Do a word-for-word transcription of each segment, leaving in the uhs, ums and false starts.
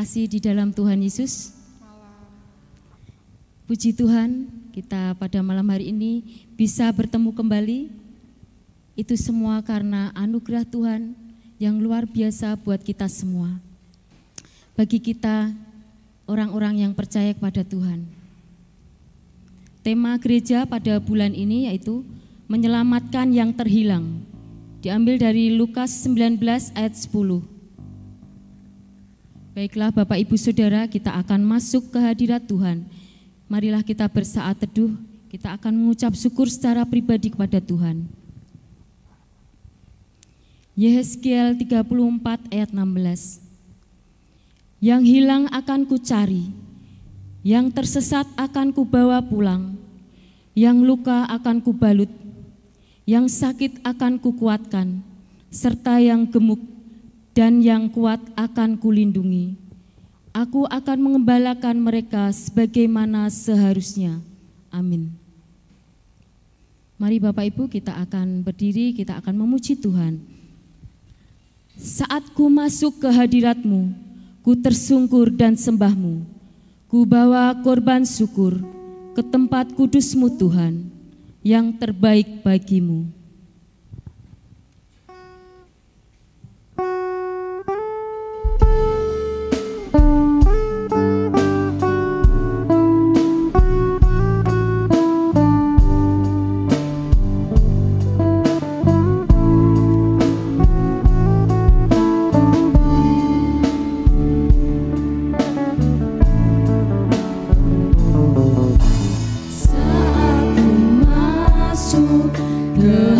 kasih di dalam Tuhan Yesus. Puji Tuhan, kita pada malam hari ini bisa bertemu kembali. Itu semua karena anugerah Tuhan yang luar biasa buat kita semua. Bagi kita orang-orang yang percaya kepada Tuhan. Tema gereja pada bulan ini yaitu menyelamatkan yang terhilang. Diambil dari Lukas sembilan belas ayat sepuluh. Baiklah Bapak Ibu Saudara, kita akan masuk ke hadirat Tuhan. Marilah kita bersaat teduh, kita akan mengucap syukur secara pribadi kepada Tuhan. Yehezkiel tiga puluh empat ayat enam belas. Yang hilang akan kucari, yang tersesat akan kubawa pulang, yang luka akan kubalut, yang sakit akan kukuatkan, serta yang gemuk dan yang kuat akan kulindungi. Aku akan mengembalakan mereka sebagaimana seharusnya. Amin. Mari Bapak Ibu, kita akan berdiri, kita akan memuji Tuhan. Saat ku masuk ke hadiratmu, ku tersungkur dan sembahmu. Ku bawa korban syukur ke tempat kudusmu Tuhan, yang terbaik bagimu. Good.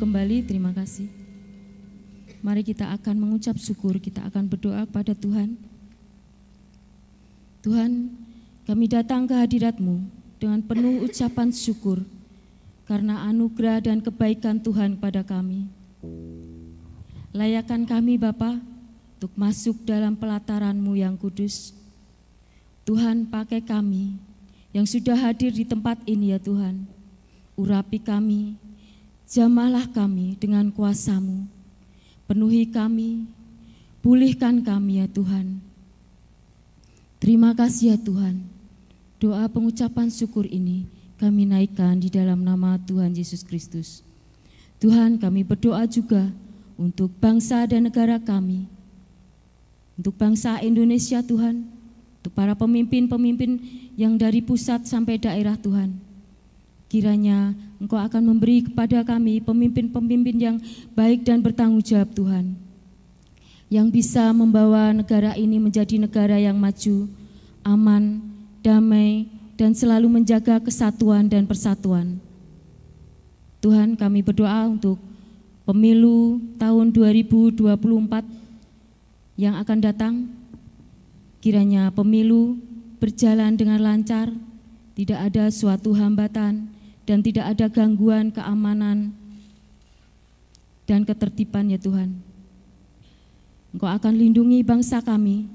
kembali, terima kasih. Mari kita akan mengucap syukur, kita akan berdoa kepada Tuhan. Tuhan, kami datang ke hadirat-Mu dengan penuh ucapan syukur karena anugerah dan kebaikan Tuhan pada kami. Layakan kami Bapa untuk masuk dalam pelataran-Mu yang kudus. Tuhan, pakai kami yang sudah hadir di tempat ini ya Tuhan. Urapi kami, jamahlah kami dengan kuasa-Mu. Penuhi kami, pulihkan kami ya Tuhan. Terima kasih ya Tuhan. Doa pengucapan syukur ini kami naikkan di dalam nama Tuhan Yesus Kristus. Tuhan, kami berdoa juga untuk bangsa dan negara kami. Untuk bangsa Indonesia Tuhan, untuk para pemimpin-pemimpin yang dari pusat sampai daerah Tuhan. Kiranya Engkau akan memberi kepada kami pemimpin-pemimpin yang baik dan bertanggung jawab Tuhan. Yang bisa membawa negara ini menjadi negara yang maju, aman, damai, dan selalu menjaga kesatuan dan persatuan. Tuhan, kami berdoa untuk pemilu tahun dua ribu dua puluh empat yang akan datang. Kiranya pemilu berjalan dengan lancar, tidak ada suatu hambatan dan tidak ada gangguan keamanan dan ketertiban ya Tuhan. Engkau akan lindungi bangsa kami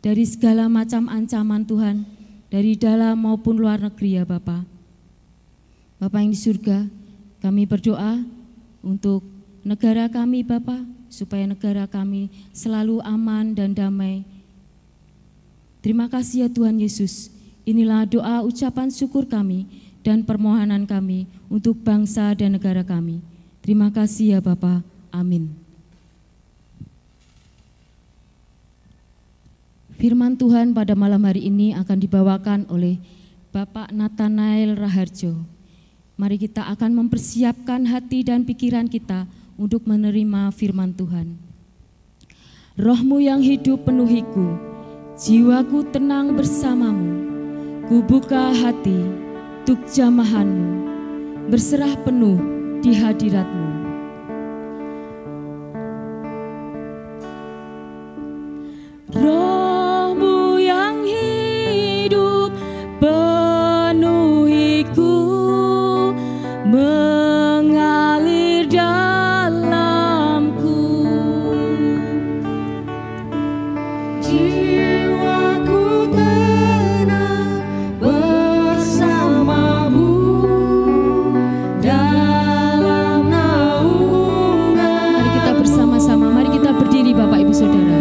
dari segala macam ancaman Tuhan, dari dalam maupun luar negeri ya Bapa. Bapa yang di surga, kami berdoa untuk negara kami Bapa, supaya negara kami selalu aman dan damai. Terima kasih ya Tuhan Yesus. Inilah doa ucapan syukur kami dan permohonan kami untuk bangsa dan negara kami. Terima kasih ya Bapa. Amin. Firman Tuhan pada malam hari ini akan dibawakan oleh Bapak Nathanael Raharjo. Mari kita akan mempersiapkan hati dan pikiran kita untuk menerima firman Tuhan. Roh-Mu yang hidup penuhiku, jiwaku tenang bersamamu. Ku buka hati untuk jamahan-Mu, berserah penuh di hadirat-Mu. Roh-Mu yang hidup penuhiku, mengalir dalamku. Jiwaku saudara.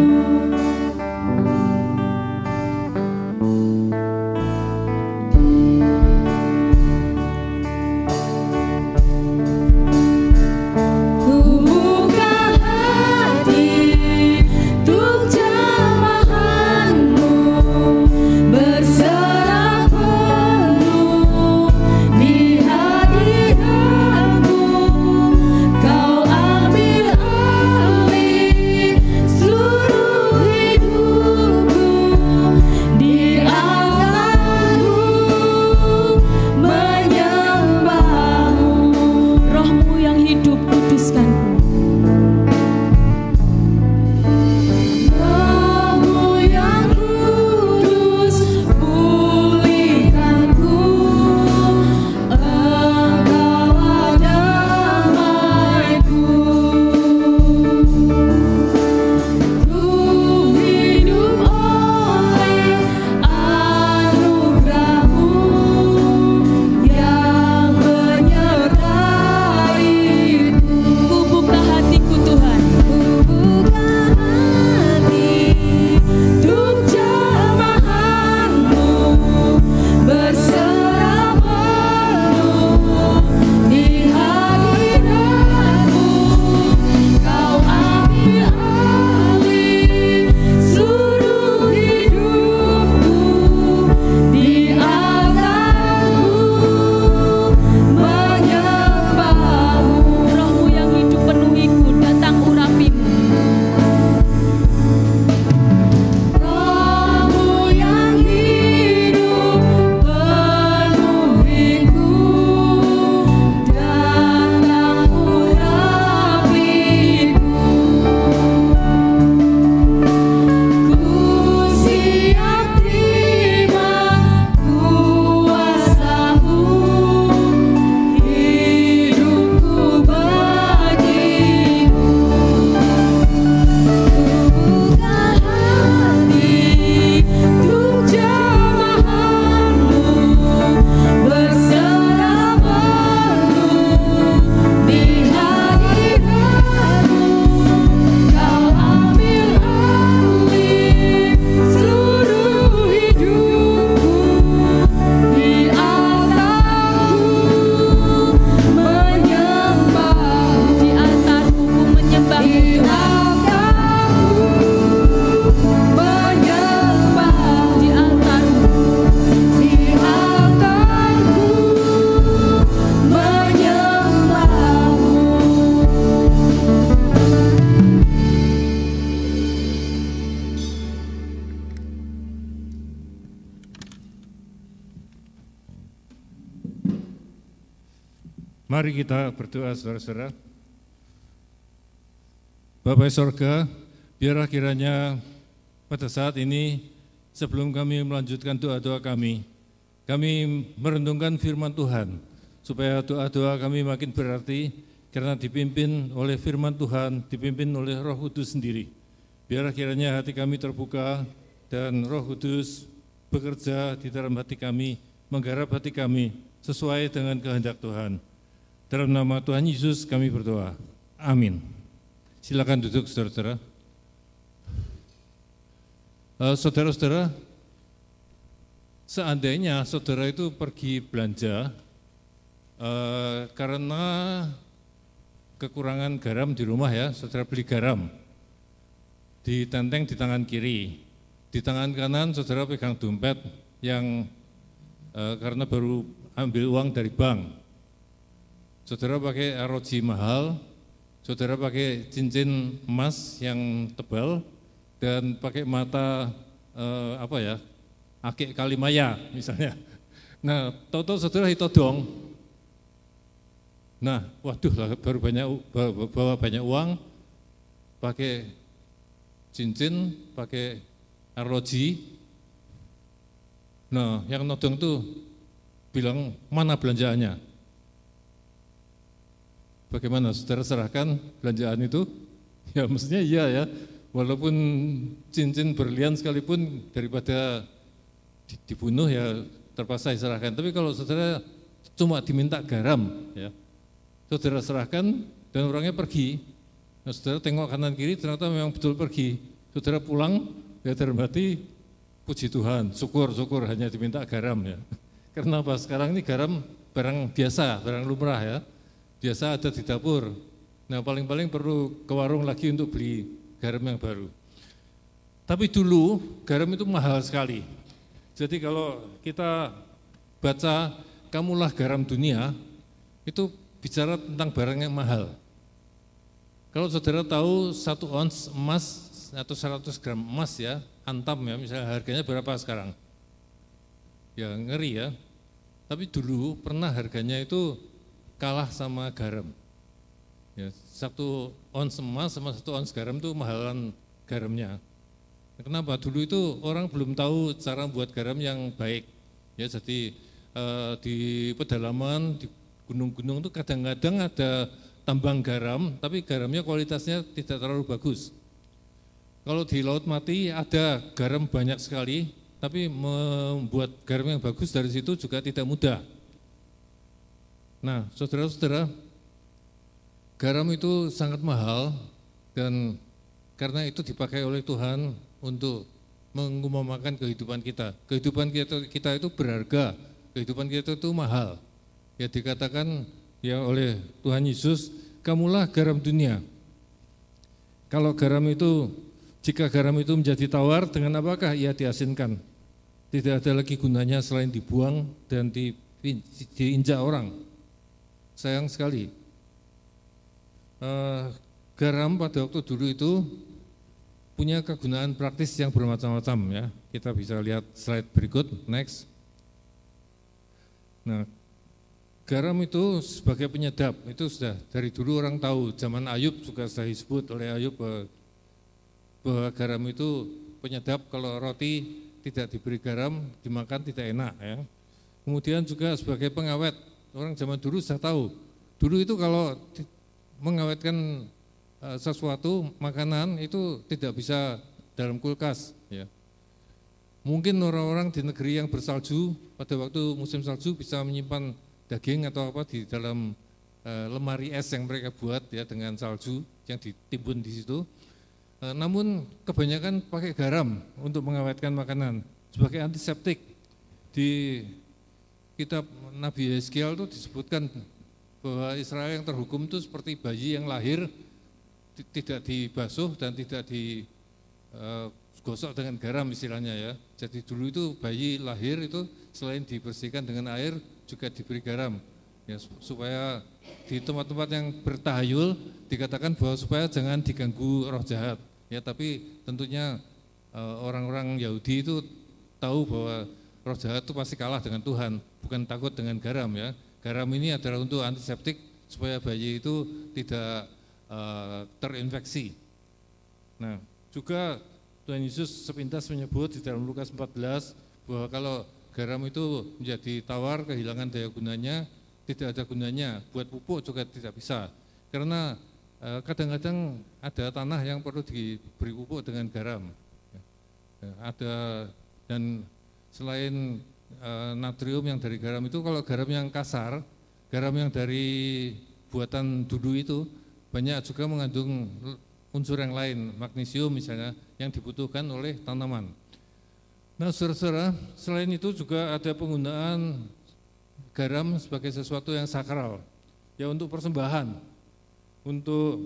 Mari kita berdoa, saudara-saudara. Bapak Sorga, biarlah kiranya pada saat ini sebelum kami melanjutkan doa-doa kami, kami merenungkan firman Tuhan, supaya doa-doa kami makin berarti karena dipimpin oleh firman Tuhan, dipimpin oleh Roh Kudus sendiri. Biarlah kiranya hati kami terbuka dan Roh Kudus bekerja di dalam hati kami, menggarap hati kami sesuai dengan kehendak Tuhan. Dalam nama Tuhan Yesus kami berdoa. Amin. Silakan duduk, saudara-saudara. Uh, saudara-saudara, seandainya saudara itu pergi belanja uh, karena kekurangan garam di rumah, ya, saudara beli garam, ditenteng di tangan kiri, di tangan kanan saudara pegang dompet yang uh, karena baru ambil uang dari bank. Saudara pakai R O G mahal, saudara pakai cincin emas yang tebal, dan pakai mata eh, apa ya, akik kalimaya misalnya. Nah, tahu-tahu saudara hitodong. Nah, waduh lah, baru banyak bawa banyak uang, pakai cincin, pakai R O G. Nah, yang nodong tuh bilang mana belanjaannya? Bagaimana saudara serahkan belanjaan itu? Ya mestinya iya ya, walaupun cincin berlian sekalipun daripada dibunuh ya terpaksa diserahkan. Tapi kalau saudara cuma diminta garam, ya, saudara serahkan dan orangnya pergi. Nah, saudara tengok kanan kiri ternyata memang betul pergi. Saudara pulang, ya terhormati, puji Tuhan, syukur-syukur hanya diminta garam ya. Karena apa? Sekarang ini garam barang biasa, barang lumrah ya. Biasa ada di dapur. Nah, paling-paling perlu ke warung lagi untuk beli garam yang baru. Tapi dulu garam itu mahal sekali. Jadi kalau kita baca kamulah garam dunia, itu bicara tentang barang yang mahal. Kalau saudara tahu satu ons emas atau seratus gram emas ya, antam ya, misalnya harganya berapa sekarang? Ya ngeri ya. Tapi dulu pernah harganya itu kalah sama garam. Ya, satu ons emas sama satu ons garam itu mahalan garamnya. Kenapa? Dulu itu orang belum tahu cara buat garam yang baik. Ya, jadi eh, di pedalaman, di gunung-gunung itu kadang-kadang ada tambang garam, tapi garamnya kualitasnya tidak terlalu bagus. Kalau di Laut Mati ada garam banyak sekali, tapi membuat garam yang bagus dari situ juga tidak mudah. Nah, saudara-saudara, garam itu sangat mahal dan karena itu dipakai oleh Tuhan untuk mengumumkan kehidupan kita. Kehidupan kita itu berharga, kehidupan kita itu mahal. Ya dikatakan ya oleh Tuhan Yesus, kamulah garam dunia. Kalau garam itu, jika garam itu menjadi tawar, dengan apakah ia diasinkan? Tidak ada lagi gunanya selain dibuang dan di, diinjak orang. Sayang sekali, eh, garam pada waktu dulu itu punya kegunaan praktis yang bermacam-macam ya. Kita bisa lihat slide berikut, next. Nah, garam itu sebagai penyedap, itu sudah dari dulu orang tahu, zaman Ayub juga sudah disebut oleh Ayub bahwa, bahwa garam itu penyedap, kalau roti tidak diberi garam, dimakan tidak enak ya. Kemudian juga sebagai pengawet. Orang zaman dulu sudah tahu, dulu itu kalau mengawetkan sesuatu, makanan itu tidak bisa dalam kulkas. Ya. Mungkin orang-orang di negeri yang bersalju, pada waktu musim salju bisa menyimpan daging atau apa di dalam uh, lemari es yang mereka buat ya dengan salju yang ditimbun di situ. Uh, namun kebanyakan pakai garam untuk mengawetkan makanan sebagai antiseptik. Di Kitab Nabi Yeskiel itu disebutkan bahwa Israel yang terhukum itu seperti bayi yang lahir tidak dibasuh dan tidak digosok dengan garam istilahnya ya. Jadi dulu itu bayi lahir itu selain dibersihkan dengan air juga diberi garam ya, supaya di tempat-tempat yang bertahayul dikatakan bahwa supaya jangan diganggu roh jahat ya. Tapi tentunya orang-orang Yahudi itu tahu bahwa roh jahat itu pasti kalah dengan Tuhan, bukan takut dengan garam ya. Garam ini adalah untuk antiseptik supaya bayi itu tidak uh, terinfeksi. Nah, juga Tuhan Yesus sepintas menyebut di dalam Lukas empat belas bahwa kalau garam itu menjadi tawar, kehilangan daya gunanya, tidak ada gunanya, buat pupuk juga tidak bisa. Karena kadang-kadang ada tanah yang perlu diberi pupuk dengan garam. Ada, dan selain natrium yang dari garam itu, kalau garam yang kasar, garam yang dari buatan dudu itu banyak juga mengandung unsur yang lain, magnesium misalnya, yang dibutuhkan oleh tanaman. Nah, saudara-saudara, selain itu juga ada penggunaan garam sebagai sesuatu yang sakral, ya untuk persembahan, untuk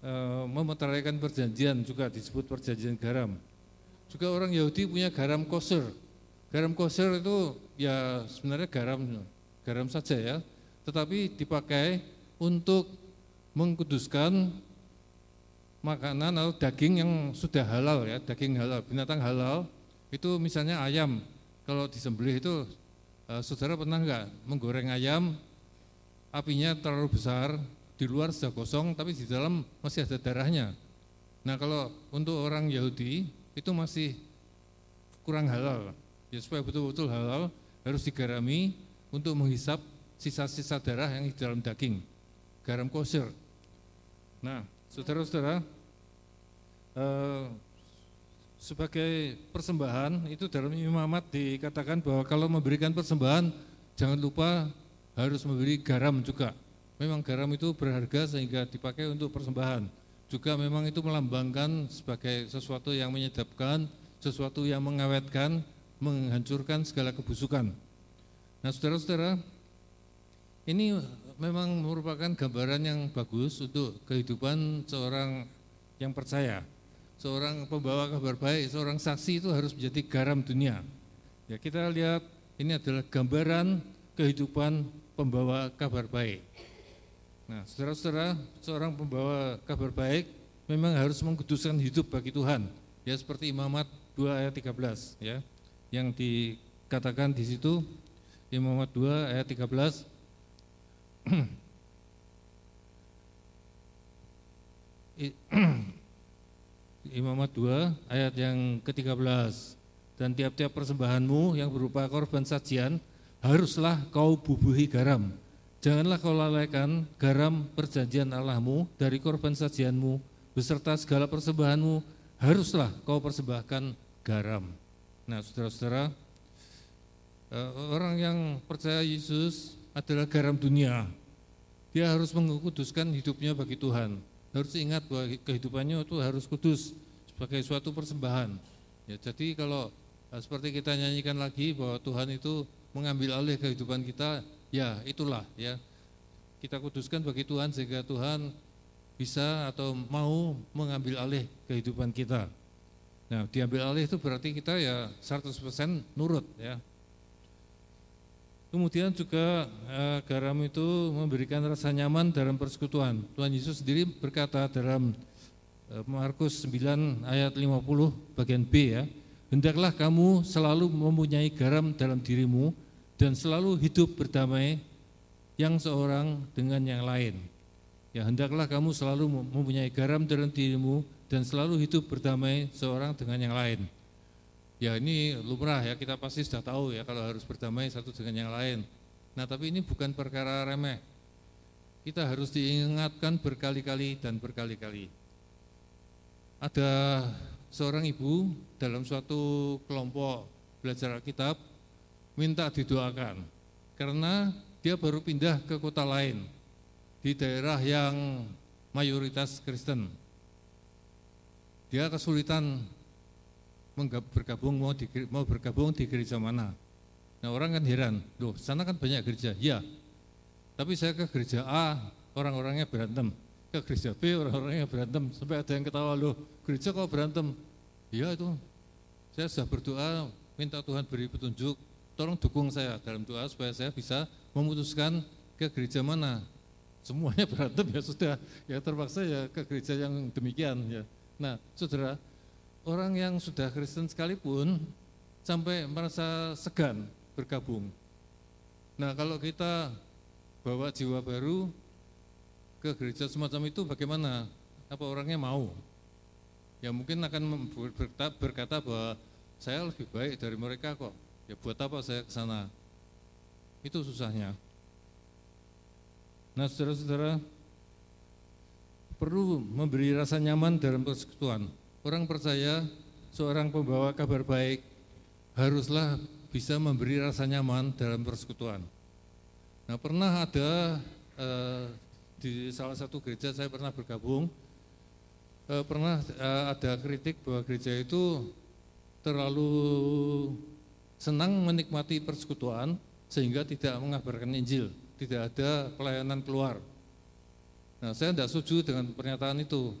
e, memeteraikan perjanjian, juga disebut perjanjian garam. Juga orang Yahudi punya garam kosher. Garam kosher itu ya sebenarnya garam garam saja ya, tetapi dipakai untuk mengkuduskan makanan atau daging yang sudah halal ya, daging halal, binatang halal. Itu misalnya ayam, kalau disembelih itu e, saudara pernah nggak menggoreng ayam, apinya terlalu besar, di luar sudah kosong tapi di dalam masih ada darahnya. Nah, kalau untuk orang Yahudi itu masih kurang halal. Ya, supaya betul-betul halal harus digarami untuk menghisap sisa-sisa darah yang di dalam daging. Garam kosher. Nah, saudara-saudara, eh, sebagai persembahan itu dalam imamat dikatakan bahwa kalau memberikan persembahan jangan lupa harus memberi garam juga. Memang garam itu berharga sehingga dipakai untuk persembahan. Juga memang itu melambangkan sebagai sesuatu yang menyedapkan, sesuatu yang mengawetkan, menghancurkan segala kebusukan. Nah, saudara-saudara, ini memang merupakan gambaran yang bagus untuk kehidupan seorang yang percaya. Seorang pembawa kabar baik, seorang saksi itu harus menjadi garam dunia. Ya, kita lihat ini adalah gambaran kehidupan pembawa kabar baik. Nah, saudara-saudara, seorang pembawa kabar baik memang harus mengkuduskan hidup bagi Tuhan. Ya, seperti Imamat dua ayat tiga belas ya. Yang dikatakan di situ Imamat dua ayat tiga belas. Imamat dua ayat yang ke tiga belas. Dan tiap-tiap persembahanmu yang berupa korban sajian haruslah kau bubuhi garam. Janganlah kau lalaikan garam perjanjian Allahmu dari korban sajianmu, beserta segala persembahanmu, haruslah kau persembahkan garam. Nah, saudara-saudara, orang yang percaya Yesus adalah garam dunia. Dia harus mengkuduskan hidupnya bagi Tuhan. Harus ingat bahwa kehidupannya itu harus kudus sebagai suatu persembahan. Ya, jadi kalau seperti kita nyanyikan lagi bahwa Tuhan itu mengambil alih kehidupan kita, ya, itulah ya. Kita kuduskan bagi Tuhan sehingga Tuhan bisa atau mau mengambil alih kehidupan kita. Nah, diambil alih itu berarti kita ya seratus persen nurut ya. Kemudian juga eh, garam itu memberikan rasa nyaman dalam persekutuan. Tuhan Yesus sendiri berkata dalam eh, Markus sembilan ayat lima puluh bagian B ya, hendaklah kamu selalu mempunyai garam dalam dirimu dan selalu hidup berdamai yang seorang dengan yang lain. Ya, hendaklah kamu selalu mempunyai garam dalam dirimu dan selalu hidup berdamai seorang dengan yang lain. Ya, ini lumrah ya, kita pasti sudah tahu ya kalau harus berdamai satu dengan yang lain. Nah, tapi ini bukan perkara remeh. Kita harus diingatkan berkali-kali dan berkali-kali. Ada seorang ibu dalam suatu kelompok belajar Alkitab minta didoakan, karena dia baru pindah ke kota lain, di daerah yang mayoritas Kristen. Dia kesulitan bergabung, mau, di, mau bergabung di gereja mana. Nah, orang kan heran, loh sana kan banyak gereja, ya, tapi saya ke gereja A, orang-orangnya berantem, ke gereja B, orang-orangnya berantem, sampai ada yang ketawa, loh gereja kok berantem? Ya itu, saya sudah berdoa, minta Tuhan beri petunjuk, tolong dukung saya dalam doa supaya saya bisa memutuskan ke gereja mana. Semuanya berantem, ya sudah, ya terpaksa ya ke gereja yang demikian ya. Nah, saudara, orang yang sudah Kristen sekalipun sampai merasa segan bergabung. Nah, kalau kita bawa jiwa baru ke gereja semacam itu bagaimana? Apa orangnya mau? Ya mungkin akan berkata, berkata bahwa saya lebih baik dari mereka kok. Ya buat apa saya ke sana? Itu susahnya. Nah saudara-saudara, perlu memberi rasa nyaman dalam persekutuan. Orang percaya, seorang pembawa kabar baik haruslah bisa memberi rasa nyaman dalam persekutuan. Nah pernah ada eh, di salah satu gereja saya pernah bergabung, eh, pernah eh, ada kritik bahwa gereja itu terlalu senang menikmati persekutuan sehingga tidak mengabarkan Injil, tidak ada pelayanan keluar. Nah saya tidak setuju dengan pernyataan itu,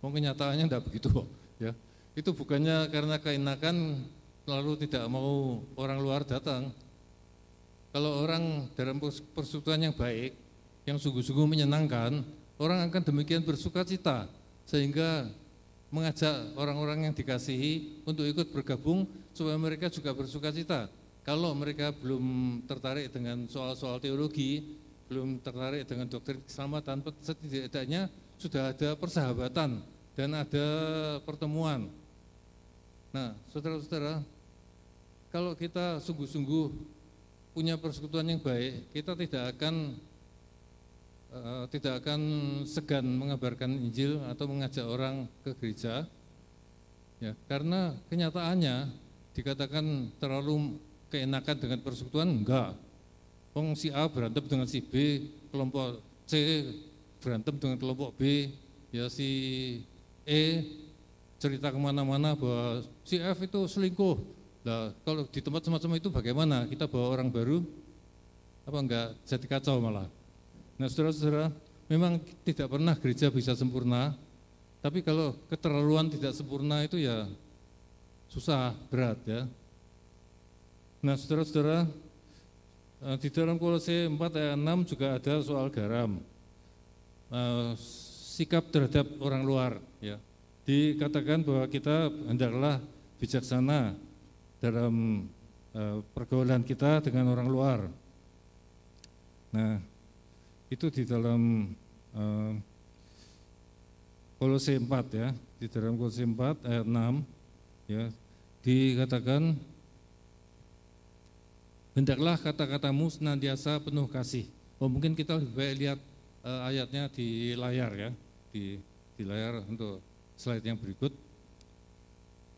mau kenyataannya tidak begitu ya. Itu bukannya karena keenakan lalu tidak mau orang luar datang. Kalau orang dalam persekutuan yang baik, yang sungguh-sungguh menyenangkan, orang akan demikian bersukacita sehingga mengajak orang-orang yang dikasihi untuk ikut bergabung supaya mereka juga bersukacita. Kalau mereka belum tertarik dengan soal-soal teologi, belum tertarik dengan doktrin keselamatan, setidaknya sudah ada persahabatan dan ada pertemuan. Nah, saudara-saudara, kalau kita sungguh-sungguh punya persekutuan yang baik, kita tidak akan uh, tidak akan segan mengabarkan Injil atau mengajak orang ke gereja, ya, karena kenyataannya dikatakan terlalu keenakan dengan persekutuan, enggak. Wong si A berantem dengan si B, kelompok C berantem dengan kelompok B, ya si E cerita kemana-mana bahwa si F itu selingkuh. Nah, kalau di tempat semacam itu bagaimana? Kita bawa orang baru, apa enggak jadi kacau malah. Nah saudara-saudara, memang tidak pernah gereja bisa sempurna, tapi kalau keterlaluan tidak sempurna itu ya susah, berat ya. Nah saudara-saudara, di dalam Kolose empat ayat enam juga ada soal garam, sikap terhadap orang luar ya. Dikatakan bahwa kita hendaklah bijaksana dalam pergaulan kita dengan orang luar. Nah itu di dalam Kolose empat ya, di dalam Kolose empat ayat enam ya, dikatakan hendaklah kata-katamu senantiasa penuh kasih. Oh mungkin kita lebih baik lihat uh, ayatnya di layar ya, di, di layar untuk slide yang berikut.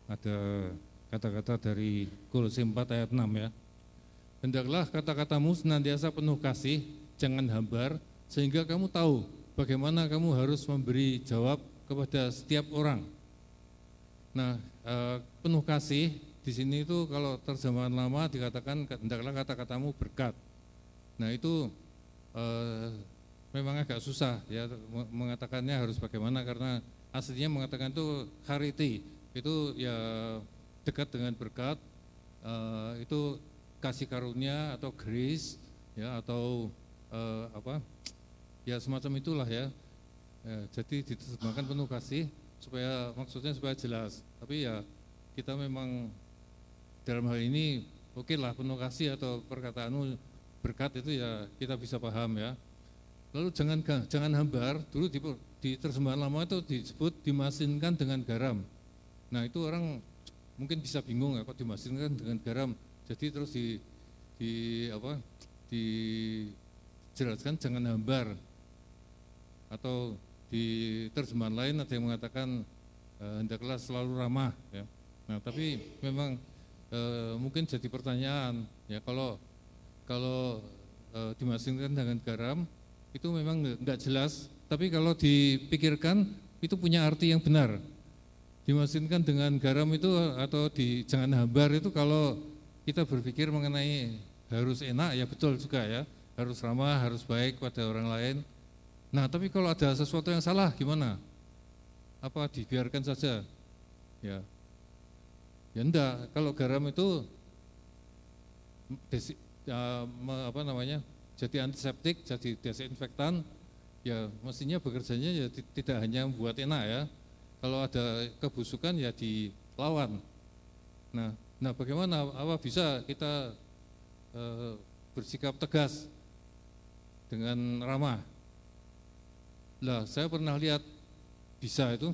Ada kata-kata dari Kolose empat ayat enam ya. Hendaklah kata-katamu senantiasa penuh kasih, jangan hambar, sehingga kamu tahu bagaimana kamu harus memberi jawab kepada setiap orang. Nah uh, penuh kasih di sini itu kalau terjemahan lama dikatakan hendaklah kata-katamu berkat. Nah itu eh, memang agak susah ya mengatakannya harus bagaimana, karena aslinya mengatakan itu charity, itu ya dekat dengan berkat, eh, itu kasih karunia atau grace ya, atau eh, apa ya semacam itulah ya. Eh, jadi diterjemahkan penuh kasih supaya maksudnya supaya jelas. Tapi ya kita memang dalam hal ini oke lah, penuh kasih atau perkataanmu berkat itu ya kita bisa paham ya. Lalu jangan jangan hambar, dulu di, di terjemahan lama itu disebut dimasinkan dengan garam. Nah itu orang mungkin bisa bingung ya, kok dimasinkan dengan garam. Jadi terus di, di apa dijelaskan jangan hambar, atau di terjemahan lain ada yang mengatakan hendaklah selalu ramah ya. Nah tapi memang E, mungkin jadi pertanyaan ya, kalau kalau e, dimasinkan dengan garam itu memang tidak jelas, tapi kalau dipikirkan itu punya arti yang benar. Dimasinkan dengan garam itu atau di jangan hambar itu kalau kita berpikir mengenai harus enak ya betul juga ya, harus ramah, harus baik pada orang lain. Nah tapi kalau ada sesuatu yang salah gimana? Apa dibiarkan saja ya? Ya enggak, kalau garam itu desi, ya, apa namanya, jadi antiseptik, jadi desinfektan, ya mestinya bekerjanya ya tidak hanya membuat enak ya. Kalau ada kebusukan ya dilawan. Nah, nah bagaimana apa bisa kita eh, bersikap tegas dengan ramah. Lah, saya pernah lihat bisa itu.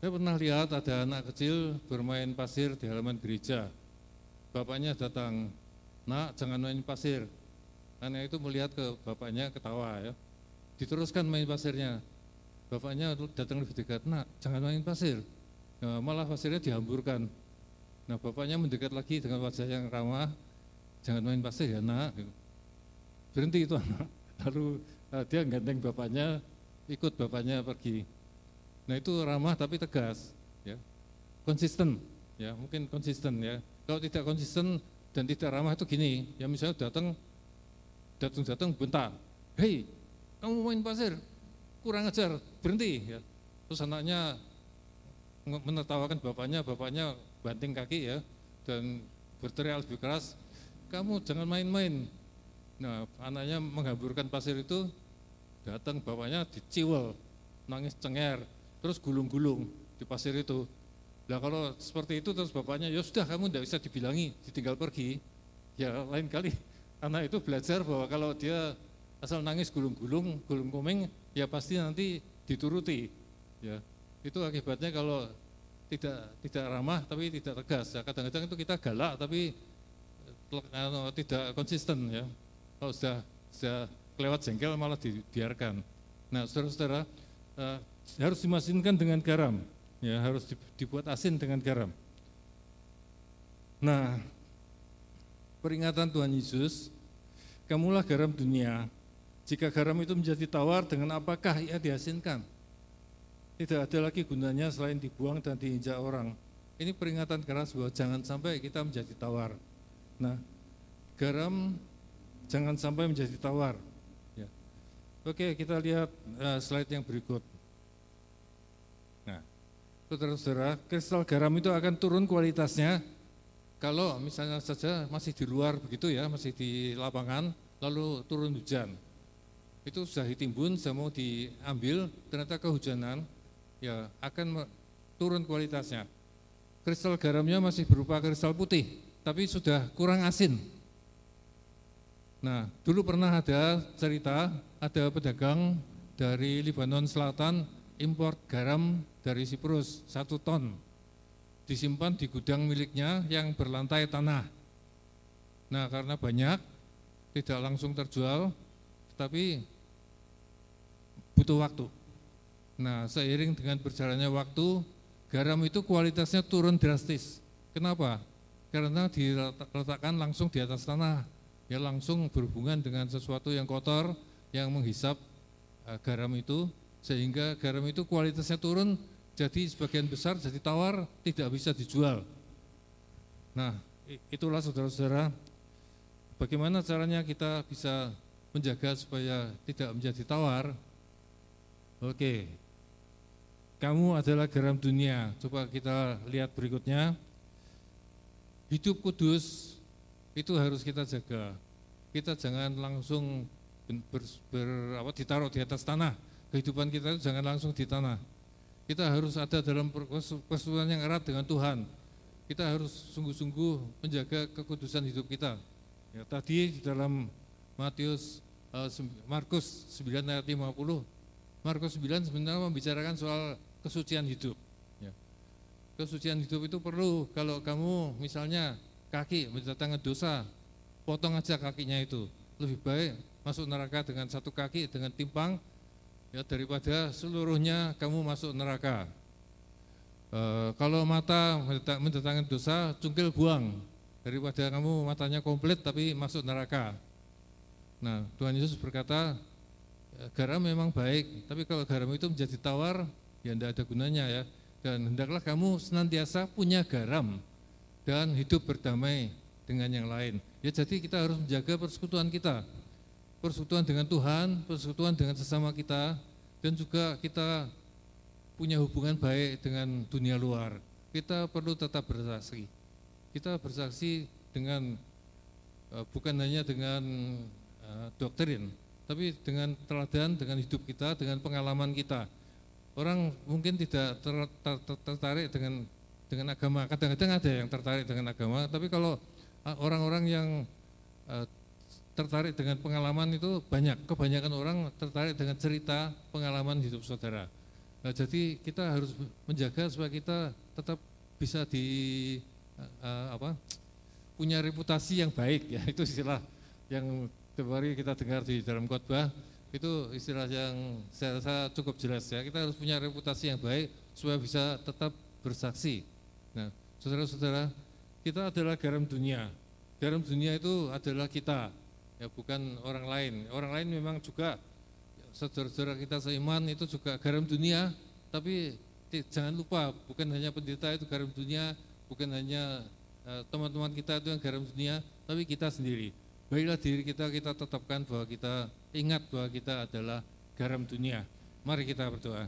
Saya pernah lihat ada anak kecil bermain pasir di halaman gereja. Bapaknya datang, "Nak, jangan main pasir." Anak itu melihat ke bapaknya ketawa ya. Diteruskan main pasirnya. Bapaknya datang lebih dekat, "Nak, jangan main pasir." Nah, malah pasirnya dihamburkan. Nah, bapaknya mendekat lagi dengan wajah yang ramah, "Jangan main pasir ya, Nak." Berhenti itu anak. Lalu dia gandeng bapaknya, ikut bapaknya pergi. Nah, itu ramah tapi tegas, ya. Konsisten, ya, mungkin konsisten ya. Kalau tidak konsisten dan tidak ramah itu gini, ya misalnya datang datang-datang bentar, "Hei, kamu main pasir, kurang ajar, berhenti." Ya. Terus anaknya menertawakan bapaknya, bapaknya banting kaki ya, dan berteriak lebih keras, "Kamu jangan main-main." Nah, anaknya menghamburkan pasir itu, datang bapaknya diciwel, nangis cengar, terus gulung-gulung di pasir itu. Nah, kalau seperti itu terus bapaknya, "Ya sudah, kamu tidak bisa dibilangi, ditinggal pergi." Ya lain kali anak itu belajar bahwa kalau dia asal nangis gulung-gulung, gulung-gulung, ya pasti nanti dituruti. Ya. Itu akibatnya kalau tidak tidak ramah tapi tidak tegas. Kadang-kadang itu kita galak tapi tidak konsisten ya. Kalau sudah sudah kelewat jengkel malah dibiarkan. Nah, saudara-saudara, eh, harus dimasinkan dengan garam. Ya, harus dibuat asin dengan garam. Nah, peringatan Tuhan Yesus, "Kamulah garam dunia. Jika garam itu menjadi tawar, dengan apakah ia diasinkan? Tidak ada lagi gunanya selain dibuang dan diinjak orang." Ini peringatan keras bahwa jangan sampai kita menjadi tawar. Nah, garam jangan sampai menjadi tawar. Ya. Oke, kita lihat uh, slide yang berikut. Nah, saudara-saudara, kristal garam itu akan turun kualitasnya kalau misalnya saja masih di luar begitu ya, masih di lapangan, lalu turun hujan. Itu sudah ditimbun, sudah mau diambil, ternyata kehujanan, ya akan turun kualitasnya. Kristal garamnya masih berupa kristal putih, tapi sudah kurang asin. Nah, dulu pernah ada cerita, ada pedagang dari Lebanon Selatan, import garam dari Siprus, satu ton, disimpan di gudang miliknya yang berlantai tanah. Nah, karena banyak, tidak langsung terjual, tapi butuh waktu. Nah, seiring dengan berjalannya waktu, garam itu kualitasnya turun drastis. Kenapa? Karena diletakkan langsung di atas tanah, ya langsung berhubungan dengan sesuatu yang kotor, yang menghisap garam itu, sehingga garam itu kualitasnya turun, jadi sebagian besar jadi tawar, tidak bisa dijual. Nah, itulah saudara-saudara, bagaimana caranya kita bisa menjaga supaya tidak menjadi tawar. Oke, kamu adalah garam dunia. Coba kita lihat berikutnya. Hidup kudus itu harus kita jaga. Kita jangan langsung ber, ber, apa, ditaruh di atas tanah. Kehidupan kita itu jangan langsung di tanah. Kita harus ada dalam persekutuan yang erat dengan Tuhan. Kita harus sungguh-sungguh menjaga kekudusan hidup kita. Ya, tadi di dalam Matius Markus sembilan ayat lima puluh, Markus sembilan sebenarnya membicarakan soal kesucian hidup. Kesucian hidup itu perlu, kalau kamu misalnya kaki mendatangkan dosa, potong aja kakinya itu. Lebih baik masuk neraka dengan satu kaki, dengan timpang, ya, daripada seluruhnya kamu masuk neraka. E, kalau mata mendatangkan dosa, cungkil buang, daripada kamu matanya komplit tapi masuk neraka. Nah, Tuhan Yesus berkata, garam memang baik, tapi kalau garam itu menjadi tawar, ya tidak ada gunanya ya. Dan hendaklah kamu senantiasa punya garam dan hidup berdamai dengan yang lain. Ya, jadi kita harus menjaga persekutuan kita, persekutuan dengan Tuhan, persekutuan dengan sesama kita, dan juga kita punya hubungan baik dengan dunia luar. Kita perlu tetap bersaksi. Kita bersaksi dengan bukan hanya dengan doktrin, tapi dengan teladan, dengan hidup kita, dengan pengalaman kita. Orang mungkin tidak ter, ter, ter, tertarik dengan dengan agama, kadang-kadang ada yang tertarik dengan agama, tapi kalau orang-orang yang uh, tertarik dengan pengalaman itu banyak, kebanyakan orang tertarik dengan cerita pengalaman hidup saudara. Nah, jadi kita harus menjaga supaya kita tetap bisa di uh, apa punya reputasi yang baik, ya itu istilah yang tiap hari kita dengar di dalam khotbah, itu istilah yang saya rasa cukup jelas ya, kita harus punya reputasi yang baik supaya bisa tetap bersaksi. Nah, saudara-saudara, kita adalah garam dunia, garam dunia itu adalah kita, ya bukan orang lain. Orang lain memang juga saudara-saudara kita seiman itu juga garam dunia, tapi jangan lupa bukan hanya pendeta itu garam dunia, bukan hanya teman-teman uh, kita itu yang garam dunia, tapi kita sendiri. Baiklah diri kita kita tetapkan bahwa kita ingat bahwa kita adalah garam dunia. Mari kita berdoa.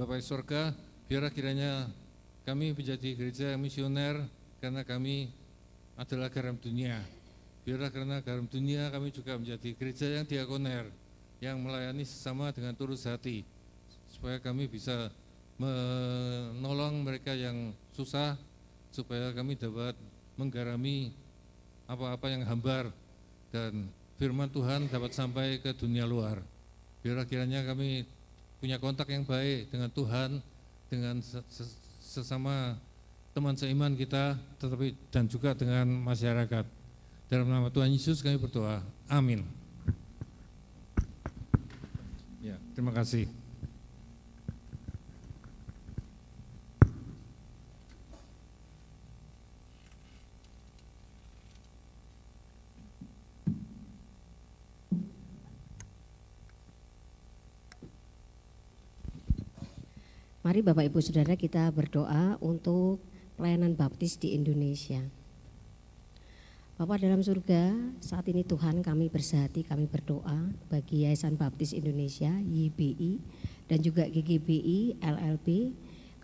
Bapa di surga, biarlah kiranya kami menjadi gereja misioner karena kami adalah garam dunia. Biarlah karena garam dunia kami juga menjadi gereja yang diakoner, yang melayani sesama dengan tulus hati, supaya kami bisa menolong mereka yang susah, supaya kami dapat menggarami apa-apa yang hambar dan firman Tuhan dapat sampai ke dunia luar. Biarlah kiranya kami punya kontak yang baik dengan Tuhan, dengan sesama teman seiman kita, tetapi dan juga dengan masyarakat. Dalam nama Tuhan Yesus kami berdoa, amin. Ya, terima kasih. Mari Bapak Ibu Saudara kita berdoa untuk pelayanan baptis di Indonesia. Bapak dalam surga, saat ini Tuhan kami bersehati, kami berdoa bagi Yayasan Baptis Indonesia, Y B I, dan juga G G B I, L L P.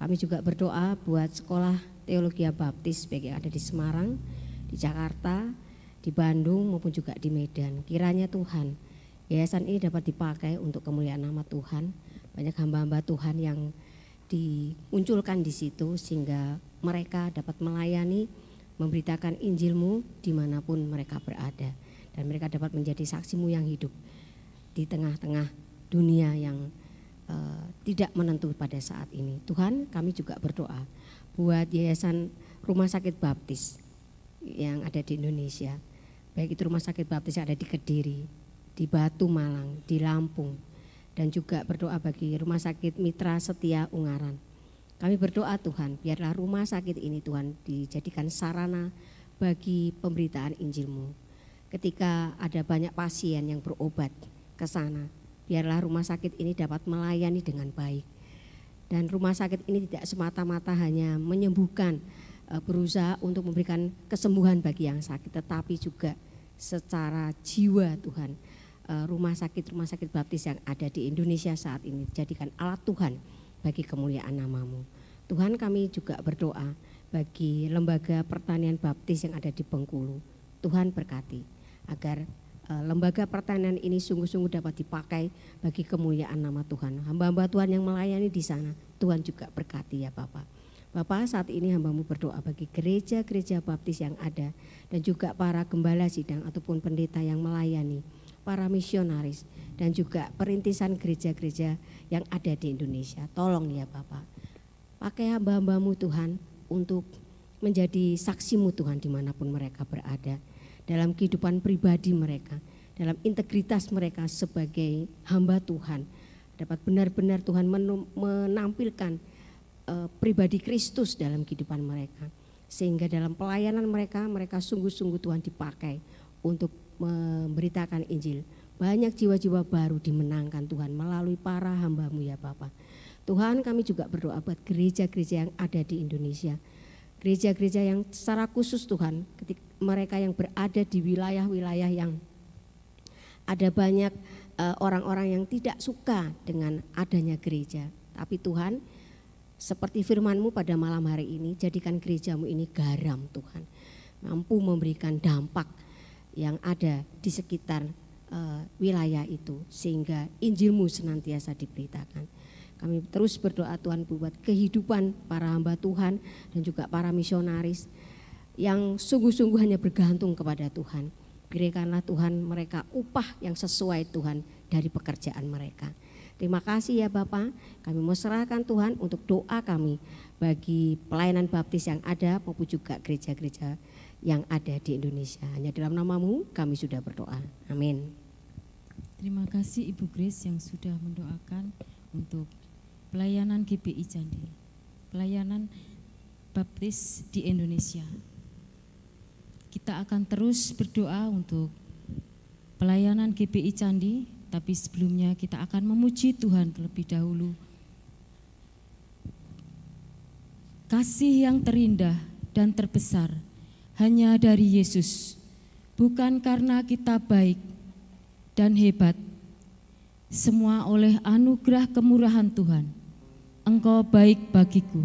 Kami juga berdoa buat sekolah teologi baptis baik yang ada di Semarang, di Jakarta, di Bandung maupun juga di Medan. Kiranya Tuhan, yayasan ini dapat dipakai untuk kemuliaan nama Tuhan. Banyak hamba-hamba Tuhan yang dimunculkan di situ sehingga mereka dapat melayani, memberitakan Injilmu dimanapun mereka berada, dan mereka dapat menjadi saksimu yang hidup di tengah-tengah dunia yang uh, tidak menentu pada saat ini. Tuhan, kami juga berdoa buat Yayasan Rumah Sakit Baptis yang ada di Indonesia, baik itu Rumah Sakit Baptis yang ada di Kediri, di Batu Malang, di Lampung, dan juga berdoa bagi Rumah Sakit Mitra Setia Ungaran. Kami berdoa Tuhan, biarlah rumah sakit ini Tuhan dijadikan sarana bagi pemberitaan Injilmu. Ketika ada banyak pasien yang berobat ke sana, biarlah rumah sakit ini dapat melayani dengan baik. Dan rumah sakit ini tidak semata-mata hanya menyembuhkan, berusaha untuk memberikan kesembuhan bagi yang sakit, tetapi juga secara jiwa Tuhan. Rumah sakit-rumah sakit baptis yang ada di Indonesia saat ini dijadikan alat Tuhan bagi kemuliaan namamu. Tuhan, kami juga berdoa bagi lembaga pertanian baptis yang ada di Bengkulu. Tuhan berkati agar lembaga pertanian ini sungguh-sungguh dapat dipakai bagi kemuliaan nama Tuhan. Hamba-hamba Tuhan yang melayani di sana, Tuhan juga berkati ya Bapak. Bapak, saat ini hambamu berdoa bagi gereja-gereja baptis yang ada dan juga para gembala sidang ataupun pendeta yang melayani, para misionaris, dan juga perintisan gereja-gereja yang ada di Indonesia. Tolong ya Bapak, pakai hamba-hambamu Tuhan untuk menjadi saksimu Tuhan dimanapun mereka berada, dalam kehidupan pribadi mereka, dalam integritas mereka sebagai hamba Tuhan, dapat benar-benar Tuhan menampilkan uh, pribadi Kristus dalam kehidupan mereka, sehingga dalam pelayanan mereka, mereka sungguh-sungguh Tuhan dipakai untuk memberitakan Injil. Banyak jiwa-jiwa baru dimenangkan Tuhan melalui para hambamu ya Bapak. Tuhan, kami juga berdoa buat gereja-gereja yang ada di Indonesia, gereja-gereja yang secara khusus Tuhan ketika mereka yang berada di wilayah-wilayah yang ada banyak orang-orang uh, yang tidak suka dengan adanya gereja. Tapi Tuhan, seperti firman-Mu pada malam hari ini, jadikan gerejamu ini garam Tuhan, mampu memberikan dampak yang ada di sekitar uh, wilayah itu, sehingga Injilmu senantiasa diberitakan. Kami terus berdoa Tuhan buat kehidupan para hamba Tuhan dan juga para misionaris yang sungguh-sungguh hanya bergantung kepada Tuhan. Berikanlah Tuhan mereka upah yang sesuai Tuhan dari pekerjaan mereka. Terima kasih ya Bapak, kami mau serahkan Tuhan untuk doa kami bagi pelayanan baptis yang ada maupun juga gereja-gereja yang ada di Indonesia. Hanya dalam namamu kami sudah berdoa. Amin. Terima kasih Ibu Grace yang sudah mendoakan untuk pelayanan G B I Candi, pelayanan baptis di Indonesia. Kita akan terus berdoa untuk pelayanan G B I Candi, tapi sebelumnya kita akan memuji Tuhan terlebih dahulu. Kasih yang terindah dan terbesar hanya dari Yesus, bukan karena kita baik dan hebat, semua oleh anugerah kemurahan Tuhan. Engkau baik bagiku.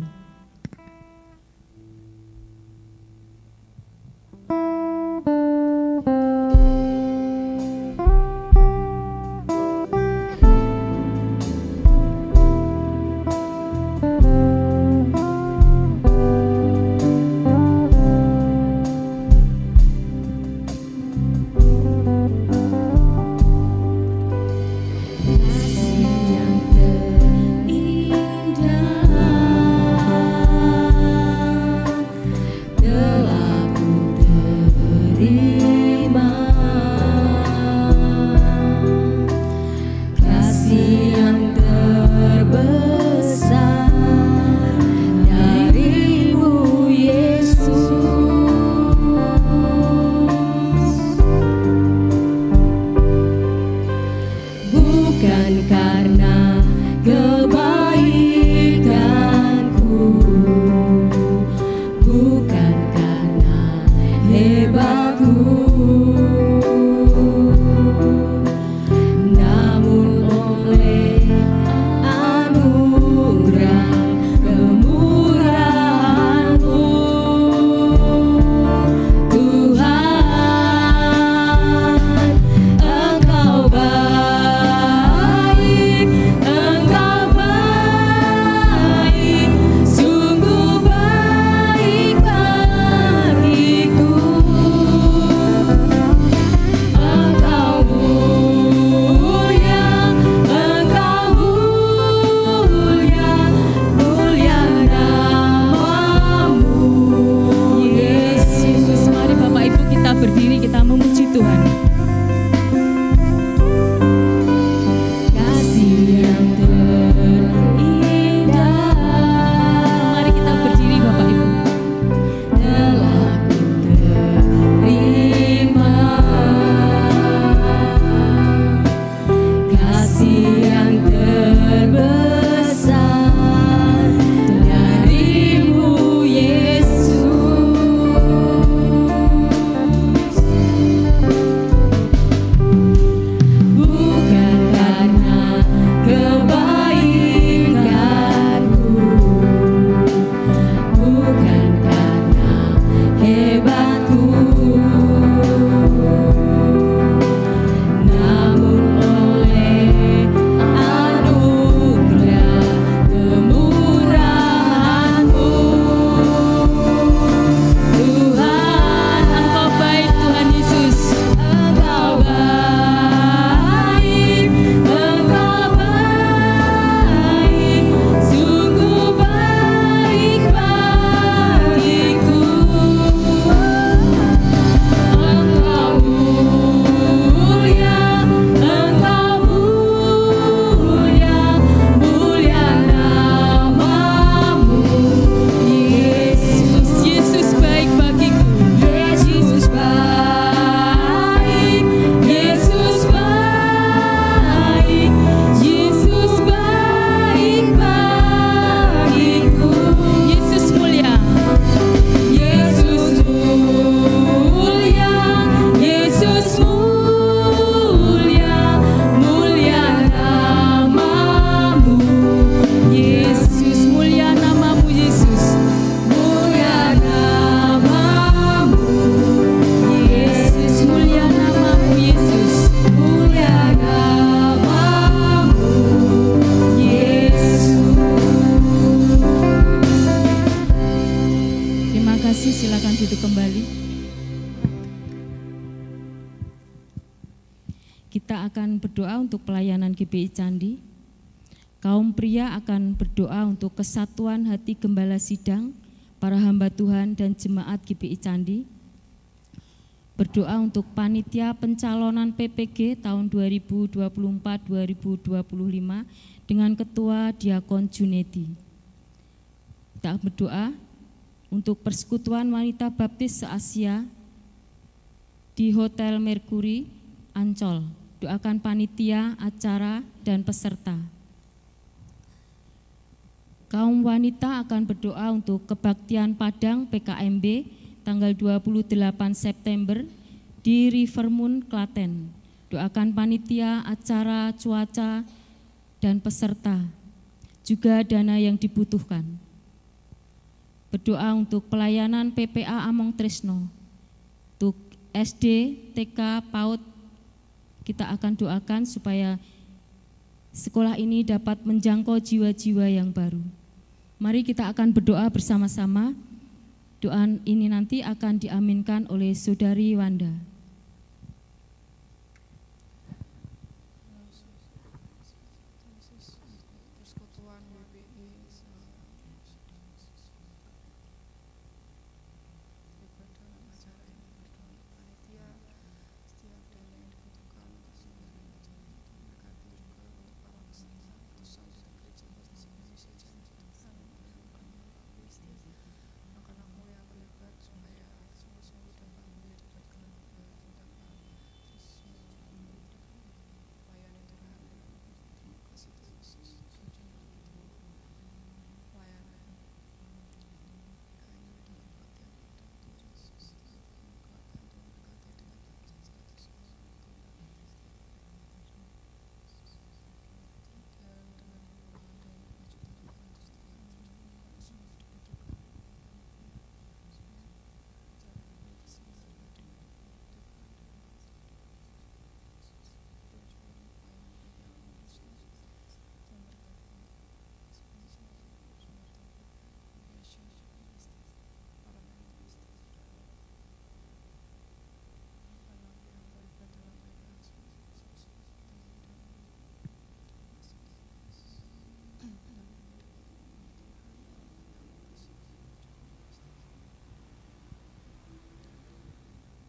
Kasih yang terindah Kita akan berdoa untuk pelayanan G B I Candi. Kaum pria akan berdoa untuk kesatuan hati gembala sidang, para hamba Tuhan dan jemaat G B I Candi. Berdoa untuk panitia pencalonan P P G tahun dua ribu dua puluh empat dua ribu dua puluh lima dengan ketua Diakon Junaidi. Kita berdoa untuk persekutuan wanita baptis se-Asia di Hotel Mercury, Ancol. Doakan panitia, acara, dan peserta. Kaum wanita akan berdoa untuk kebaktian Padang P K M B tanggal dua puluh delapan September di River Moon, Klaten. Doakan panitia, acara, cuaca, dan peserta, juga dana yang dibutuhkan. Berdoa untuk pelayanan P P A Among Trisno, untuk S D, T K, PAUD. Kita akan doakan supaya sekolah ini dapat menjangkau jiwa-jiwa yang baru. Mari kita akan berdoa bersama-sama. Doa ini nanti akan diaminkan oleh Saudari Wanda.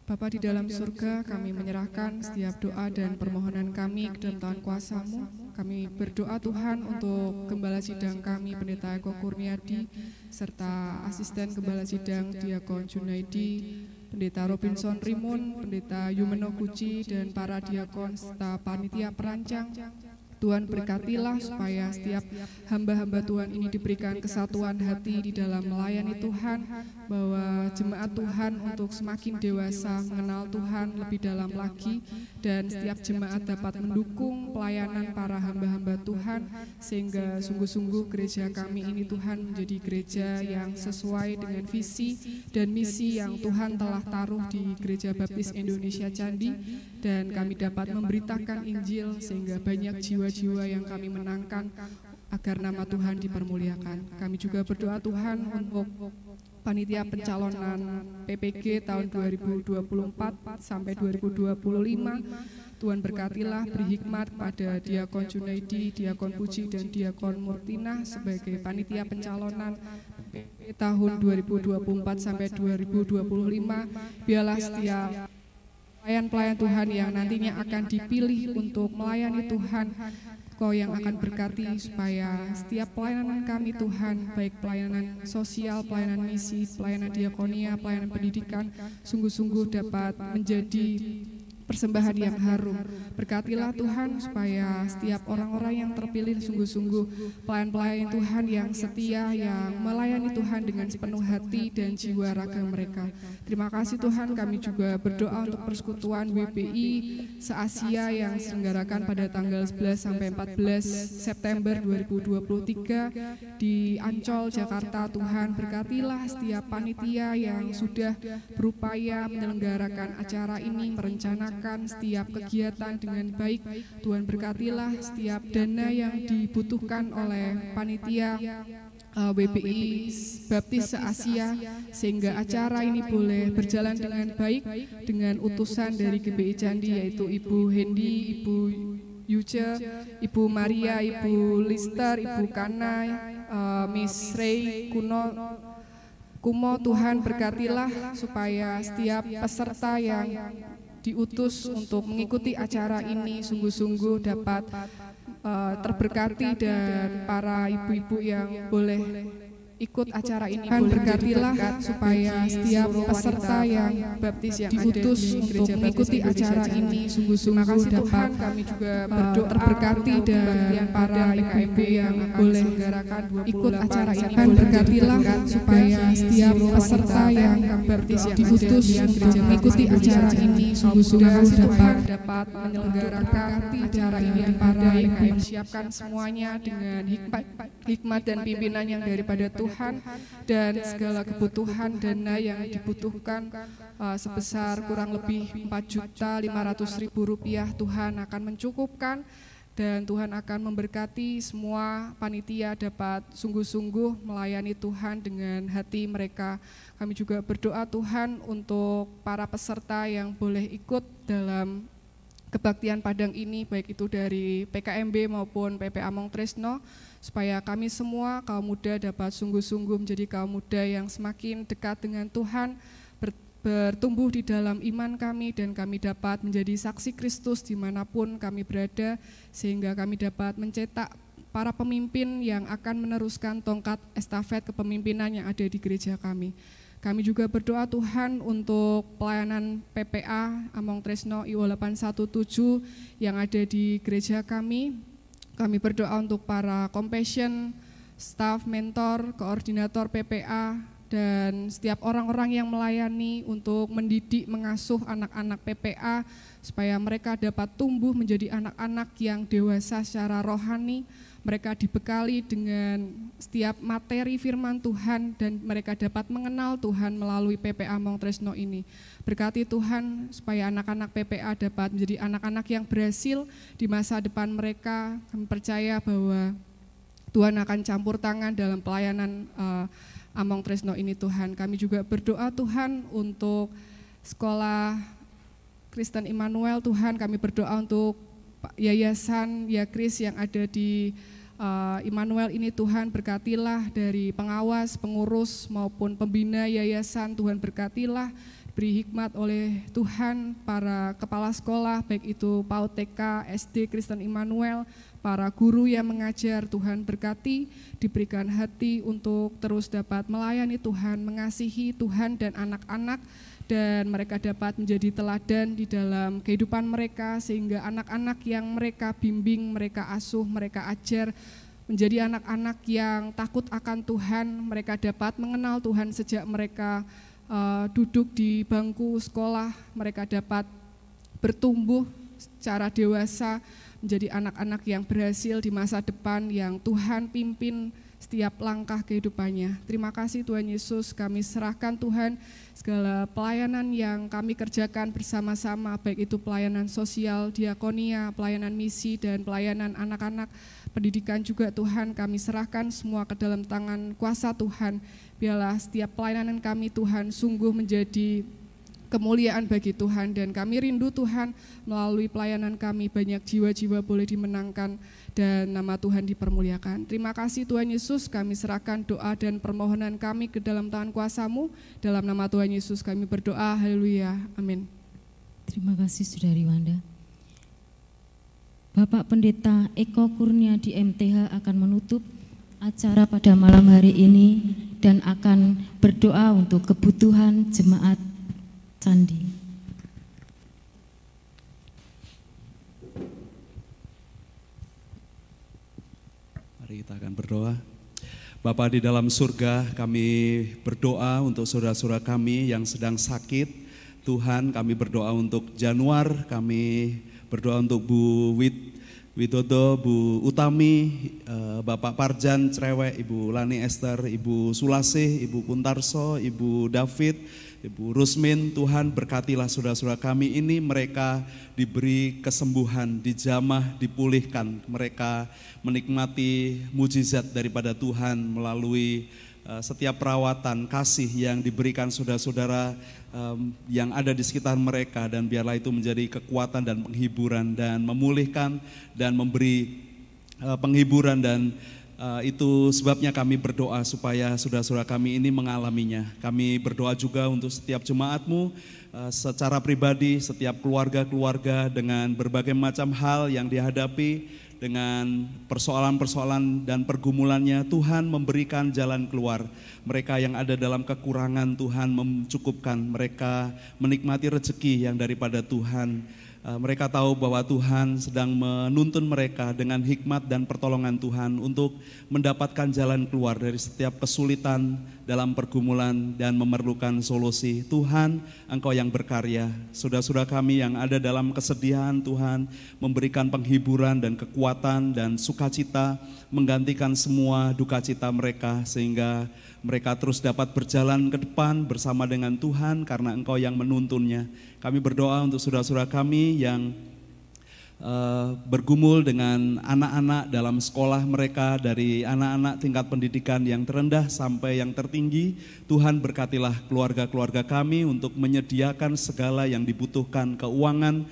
Bapa di dalam surga, kami menyerahkan setiap doa dan permohonan kami ke dalam tangan kuasa-Mu. Kami berdoa Tuhan untuk gembala sidang kami, Pendeta Eko Kurniadi, serta asisten gembala sidang Diakon Junaidi, Pendeta Robinson Rimun, Pendeta Yumeno Kuchi, dan para diakon serta panitia perancang. Tuhan berkatilah supaya setiap hamba-hamba Tuhan ini diberikan kesatuan hati di dalam melayani Tuhan, bahwa jemaat Tuhan untuk semakin dewasa mengenal Tuhan lebih dalam lagi, dan setiap jemaat dapat mendukung pelayanan para hamba-hamba Tuhan, sehingga sungguh-sungguh gereja kami ini Tuhan menjadi gereja yang sesuai dengan visi dan misi yang Tuhan telah taruh di Gereja Baptis Indonesia Candi, dan kami dapat memberitakan Injil sehingga banyak jiwa jiwa yang kami menangkan agar nama Tuhan dipermuliakan. Kami juga berdoa Tuhan untuk panitia pencalonan P P G tahun dua ribu dua puluh empat sampai dua ribu dua puluh lima. Tuhan berkatilah, berhikmat kepada Diakon Junaidi, Diakon Puji, dan Diakon Murtinah sebagai panitia pencalonan tahun dua ribu dua puluh empat sampai dua ribu dua puluh lima. Biarlah setiap pelayan-pelayan Tuhan yang nantinya akan dipilih untuk melayani Tuhan, Kau yang akan berkati supaya setiap pelayanan kami Tuhan, baik pelayanan sosial, pelayanan misi, pelayanan diakonia, pelayanan pendidikan, sungguh-sungguh dapat menjadi persembahan yang harum. Berkatilah Tuhan supaya setiap orang-orang yang terpilih sungguh-sungguh pelayan-pelayan Tuhan yang setia, yang melayani Tuhan dengan sepenuh hati dan jiwa raga mereka. Terima kasih Tuhan, kami juga berdoa untuk persekutuan W P I se-Asia yang diselenggarakan pada tanggal sebelas sampai empat belas September dua ribu dua puluh tiga di Ancol, Jakarta. Tuhan berkatilah setiap panitia yang sudah berupaya menyelenggarakan acara ini, merencanakan setiap kegiatan dengan baik. Tuhan berkatilah setiap dana yang dibutuhkan oleh panitia uh, W B I Baptis se-Asia, sehingga acara ini boleh berjalan dengan baik dengan utusan dari G B I Candi, yaitu Ibu Hendi, Ibu Yuce, Ibu Maria, Ibu Lister, Ibu Kana, uh, Miss Ray Kuno, Kumo. Tuhan berkatilah supaya setiap peserta yang diutus untuk mengikuti acara ini sungguh-sungguh dapat uh, terberkati, dan para ibu-ibu yang boleh ikut acara ini Tuhan berkatilah supaya setiap peserta yang baptis yang diutus untuk mengikuti acara ini sungguh-sungguh dapat kami juga berdoa terberkati, dan para P K M B yang boleh ikut acara ini Tuhan berkatilah supaya setiap peserta yang baptis yang diutus untuk mengikuti acara ini sungguh-sungguh dapat dapat menyelenggarakan acara ini, dan para yang siapkan semuanya dengan hikmat hikmat dan pimpinan yang daripada Tuhan Tuhan, dan segala kebutuhan dana yang dibutuhkan uh, sebesar kurang lebih empat juta lima ratus ribu rupiah Tuhan akan mencukupkan, dan Tuhan akan memberkati semua panitia dapat sungguh-sungguh melayani Tuhan dengan hati mereka. Kami juga berdoa Tuhan untuk para peserta yang boleh ikut dalam kebaktian Padang ini, baik itu dari P K M B maupun P P A Among Trisno, supaya kami semua kaum muda dapat sungguh-sungguh menjadi kaum muda yang semakin dekat dengan Tuhan, bertumbuh di dalam iman kami, dan kami dapat menjadi saksi Kristus dimanapun kami berada, sehingga kami dapat mencetak para pemimpin yang akan meneruskan tongkat estafet kepemimpinan yang ada di gereja kami. Kami juga berdoa Tuhan untuk pelayanan P P A Among Trisno I W delapan satu tujuh yang ada di gereja kami. Kami berdoa untuk para compassion, staff, mentor, koordinator P P A, dan setiap orang-orang yang melayani untuk mendidik, mengasuh anak-anak P P A, supaya mereka dapat tumbuh menjadi anak-anak yang dewasa secara rohani. Mereka dibekali dengan setiap materi firman Tuhan, dan mereka dapat mengenal Tuhan melalui P P A Among Trisno ini. Berkati Tuhan supaya anak-anak P P A dapat menjadi anak-anak yang berhasil di masa depan mereka. Kami percaya bahwa Tuhan akan campur tangan dalam pelayanan uh, Among Trisno ini Tuhan. Kami juga berdoa Tuhan untuk sekolah Kristen Immanuel Tuhan. Kami berdoa untuk Yayasan Yakris yang ada di uh, Immanuel ini Tuhan, berkatilah dari pengawas, pengurus maupun pembina yayasan. Tuhan berkatilah, beri hikmat oleh Tuhan para kepala sekolah, baik itu PAUD, T K, S D Kristen Immanuel, para guru yang mengajar. Tuhan berkati, diberikan hati untuk terus dapat melayani Tuhan, mengasihi Tuhan dan anak-anak, dan mereka dapat menjadi teladan di dalam kehidupan mereka, sehingga anak-anak yang mereka bimbing, mereka asuh, mereka ajar menjadi anak-anak yang takut akan Tuhan. Mereka dapat mengenal Tuhan sejak mereka uh, duduk di bangku sekolah. Mereka dapat bertumbuh secara dewasa menjadi anak-anak yang berhasil di masa depan, yang Tuhan pimpin setiap langkah kehidupannya. Terima kasih Tuhan Yesus, kami serahkan Tuhan segala pelayanan yang kami kerjakan bersama-sama, baik itu pelayanan sosial, diakonia, pelayanan misi, dan pelayanan anak-anak, pendidikan juga Tuhan. Kami serahkan semua ke dalam tangan kuasa Tuhan. Biarlah setiap pelayanan kami Tuhan sungguh menjadi kemuliaan bagi Tuhan, dan kami rindu Tuhan melalui pelayanan kami banyak jiwa-jiwa boleh dimenangkan dan nama Tuhan dipermuliakan. Terima kasih Tuhan Yesus, kami serahkan doa dan permohonan kami ke dalam tangan kuasa-Mu. Dalam nama Tuhan Yesus kami berdoa, haleluya, amin. Terima kasih Saudari Wanda. Bapak Pendeta Eko Kurniadi M T H akan menutup acara pada malam hari ini dan akan berdoa untuk kebutuhan jemaat Candi. Kita akan berdoa. Bapa di dalam surga, kami berdoa untuk saudara-saudara kami yang sedang sakit. Tuhan, kami berdoa untuk Januar, kami berdoa untuk Bu Wit, Widodo, Bu Utami, Bapak Parjan Cerewek, Ibu Lani Esther, Ibu Sulasih, Ibu Puntarso, Ibu David, Ibu Rusmin. Tuhan berkatilah saudara-saudara kami ini, mereka diberi kesembuhan, dijamah, dipulihkan. Mereka menikmati mujizat daripada Tuhan melalui setiap perawatan kasih yang diberikan saudara-saudara um, yang ada di sekitar mereka, dan biarlah itu menjadi kekuatan dan penghiburan dan memulihkan dan memberi uh, penghiburan, dan uh, itu sebabnya kami berdoa supaya saudara-saudara kami ini mengalaminya. Kami berdoa juga untuk setiap jemaatmu uh, secara pribadi, setiap keluarga-keluarga dengan berbagai macam hal yang dihadapi, dengan persoalan-persoalan dan pergumulannya. Tuhan memberikan jalan keluar. Mereka yang ada dalam kekurangan, Tuhan mencukupkan. Mereka menikmati rezeki yang daripada Tuhan. Mereka tahu bahwa Tuhan sedang menuntun mereka dengan hikmat dan pertolongan Tuhan untuk mendapatkan jalan keluar dari setiap kesulitan dalam pergumulan dan memerlukan solusi. Tuhan, Engkau yang berkarya. Saudara-saudara kami yang ada dalam kesedihan, Tuhan memberikan penghiburan dan kekuatan dan sukacita, menggantikan semua duka cita mereka, sehingga mereka terus dapat berjalan ke depan bersama dengan Tuhan karena Engkau yang menuntunnya. Kami berdoa untuk saudara-saudara kami yang uh, bergumul dengan anak-anak dalam sekolah mereka, dari anak-anak tingkat pendidikan yang terendah sampai yang tertinggi. Tuhan berkatilah keluarga-keluarga kami untuk menyediakan segala yang dibutuhkan keuangan.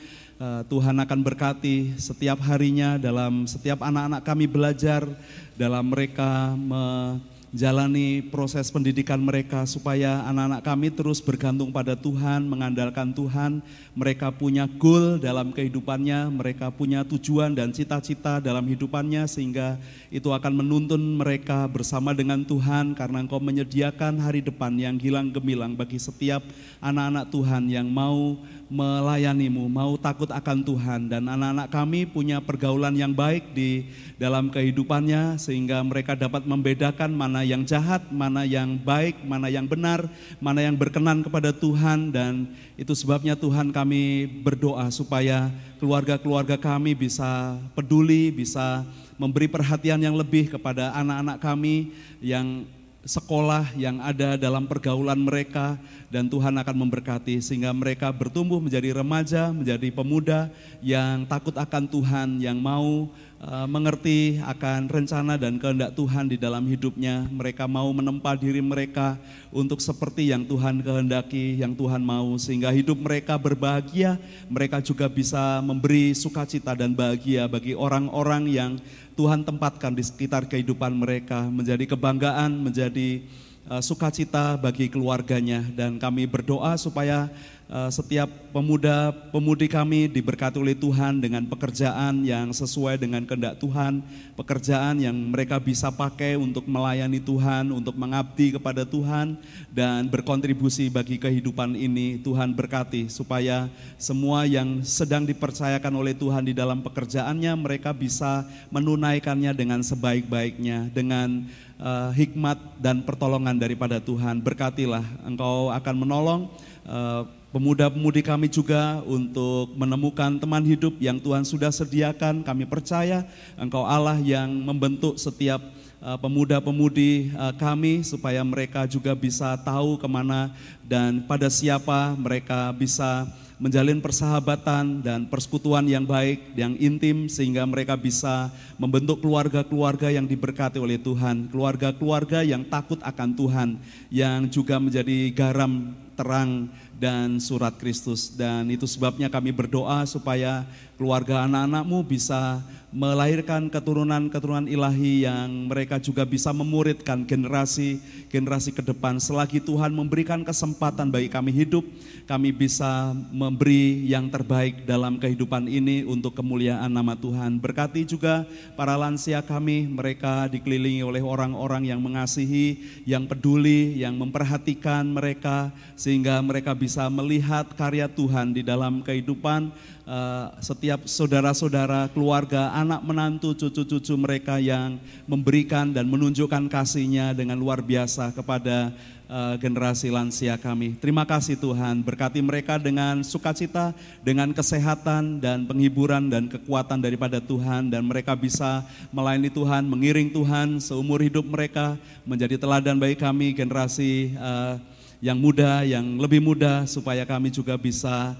Tuhan akan berkati setiap harinya dalam setiap anak-anak kami belajar, dalam mereka me- jalani proses pendidikan mereka, supaya anak-anak kami terus bergantung pada Tuhan, mengandalkan Tuhan. Mereka punya goal dalam kehidupannya, mereka punya tujuan dan cita-cita dalam hidupannya, sehingga itu akan menuntun mereka bersama dengan Tuhan, karena Engkau menyediakan hari depan yang gilang gemilang bagi setiap anak-anak Tuhan yang mau melayanimu, mau takut akan Tuhan. Dan anak-anak kami punya pergaulan yang baik di dalam kehidupannya, sehingga mereka dapat membedakan mana yang jahat, mana yang baik, mana yang benar, mana yang berkenan kepada Tuhan. Dan itu sebabnya Tuhan kami berdoa supaya keluarga-keluarga kami bisa peduli, bisa memberi perhatian yang lebih kepada anak-anak kami yang sekolah, yang ada dalam pergaulan mereka, dan Tuhan akan memberkati sehingga mereka bertumbuh menjadi remaja, menjadi pemuda yang takut akan Tuhan, yang mau uh, mengerti akan rencana dan kehendak Tuhan di dalam hidupnya. Mereka mau menempa diri mereka untuk seperti yang Tuhan kehendaki, yang Tuhan mau, sehingga hidup mereka berbahagia. Mereka juga bisa memberi sukacita dan bahagia bagi orang-orang yang Tuhan tempatkan di sekitar kehidupan mereka, menjadi kebanggaan, menjadi uh, sukacita bagi keluarganya. Dan kami berdoa supaya uh, setiap pemuda pemudi kami diberkati oleh Tuhan dengan pekerjaan yang sesuai dengan kehendak Tuhan, pekerjaan yang mereka bisa pakai untuk melayani Tuhan, untuk mengabdi kepada Tuhan dan berkontribusi bagi kehidupan ini. Tuhan berkati supaya semua yang sedang dipercayakan oleh Tuhan di dalam pekerjaannya, mereka bisa menunaikannya dengan sebaik-baiknya, dengan uh, hikmat dan pertolongan daripada Tuhan. Berkatilah, Engkau akan menolong uh, pemuda-pemudi kami juga untuk menemukan teman hidup yang Tuhan sudah sediakan. Kami percaya Engkau Allah yang membentuk setiap uh, pemuda-pemudi uh, kami, supaya mereka juga bisa tahu kemana dan pada siapa mereka bisa menjalin persahabatan dan persekutuan yang baik, yang intim, sehingga mereka bisa membentuk keluarga-keluarga yang diberkati oleh Tuhan, keluarga-keluarga yang takut akan Tuhan, yang juga menjadi garam, terang dan surat Kristus. Dan itu sebabnya kami berdoa supaya keluarga anak-anakmu bisa melahirkan keturunan-keturunan ilahi yang mereka juga bisa memuridkan generasi-generasi ke depan. Selagi Tuhan memberikan kesempatan bagi kami hidup, kami bisa memberi yang terbaik dalam kehidupan ini untuk kemuliaan nama Tuhan. Berkati juga para lansia kami, mereka dikelilingi oleh orang-orang yang mengasihi, yang peduli, yang memperhatikan mereka, sehingga mereka bisa melihat karya Tuhan di dalam kehidupan Uh, setiap saudara-saudara, keluarga, anak menantu, cucu-cucu mereka yang memberikan dan menunjukkan kasihnya dengan luar biasa kepada uh, generasi lansia kami. Terima kasih Tuhan, berkati mereka dengan sukacita, dengan kesehatan dan penghiburan dan kekuatan daripada Tuhan. Dan mereka bisa melayani Tuhan, mengiring Tuhan seumur hidup mereka, menjadi teladan bagi kami generasi uh, yang muda, yang lebih muda, supaya kami juga bisa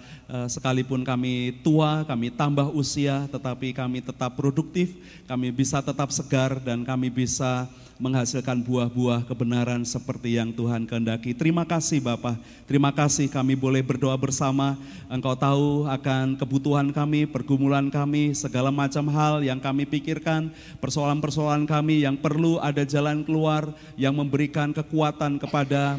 sekalipun kami tua, kami tambah usia, tetapi kami tetap produktif, kami bisa tetap segar, dan kami bisa menghasilkan buah-buah kebenaran seperti yang Tuhan kehendaki. Terima kasih Bapak, terima kasih kami boleh berdoa bersama. Engkau tahu akan kebutuhan kami, pergumulan kami, segala macam hal yang kami pikirkan, persoalan-persoalan kami yang perlu ada jalan keluar, yang memberikan kekuatan kepada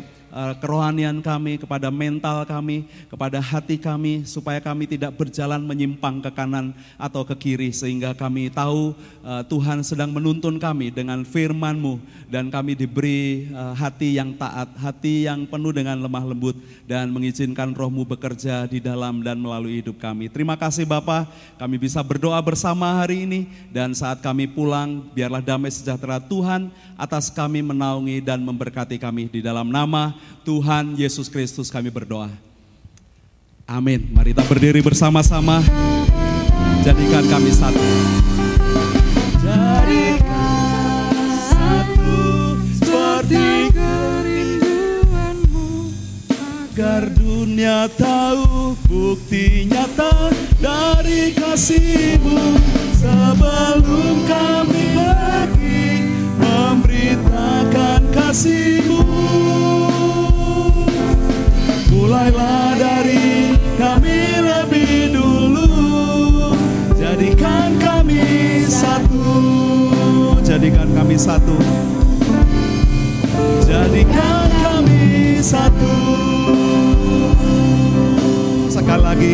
kerohanian kami, kepada mental kami, kepada hati kami, supaya kami tidak berjalan menyimpang ke kanan atau ke kiri, sehingga kami tahu uh, Tuhan sedang menuntun kami dengan firman-Mu, dan kami diberi uh, hati yang taat, hati yang penuh dengan lemah lembut, dan mengizinkan Roh-Mu bekerja di dalam dan melalui hidup kami. Terima kasih Bapa, kami bisa berdoa bersama hari ini, dan saat kami pulang, biarlah damai sejahtera Tuhan atas kami menaungi dan memberkati kami, di dalam nama Tuhan Yesus Kristus kami berdoa. Amin. Mari kita berdiri bersama-sama. Jadikan kami satu. Jadikan satu seperti kerinduanmu, agar dunia tahu bukti nyata dari kasih-Mu, sebelum kami pergi memberitakan kasih-Mu. Mulailah dari kami lebih dulu, jadikan kami satu, jadikan kami satu, jadikan kami satu. Sekali lagi,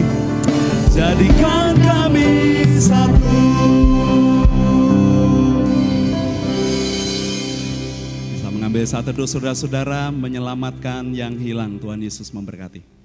jadikan kami satu. Ambil saat teduh saudara-saudara, menyelamatkan yang hilang. Tuhan Yesus memberkati.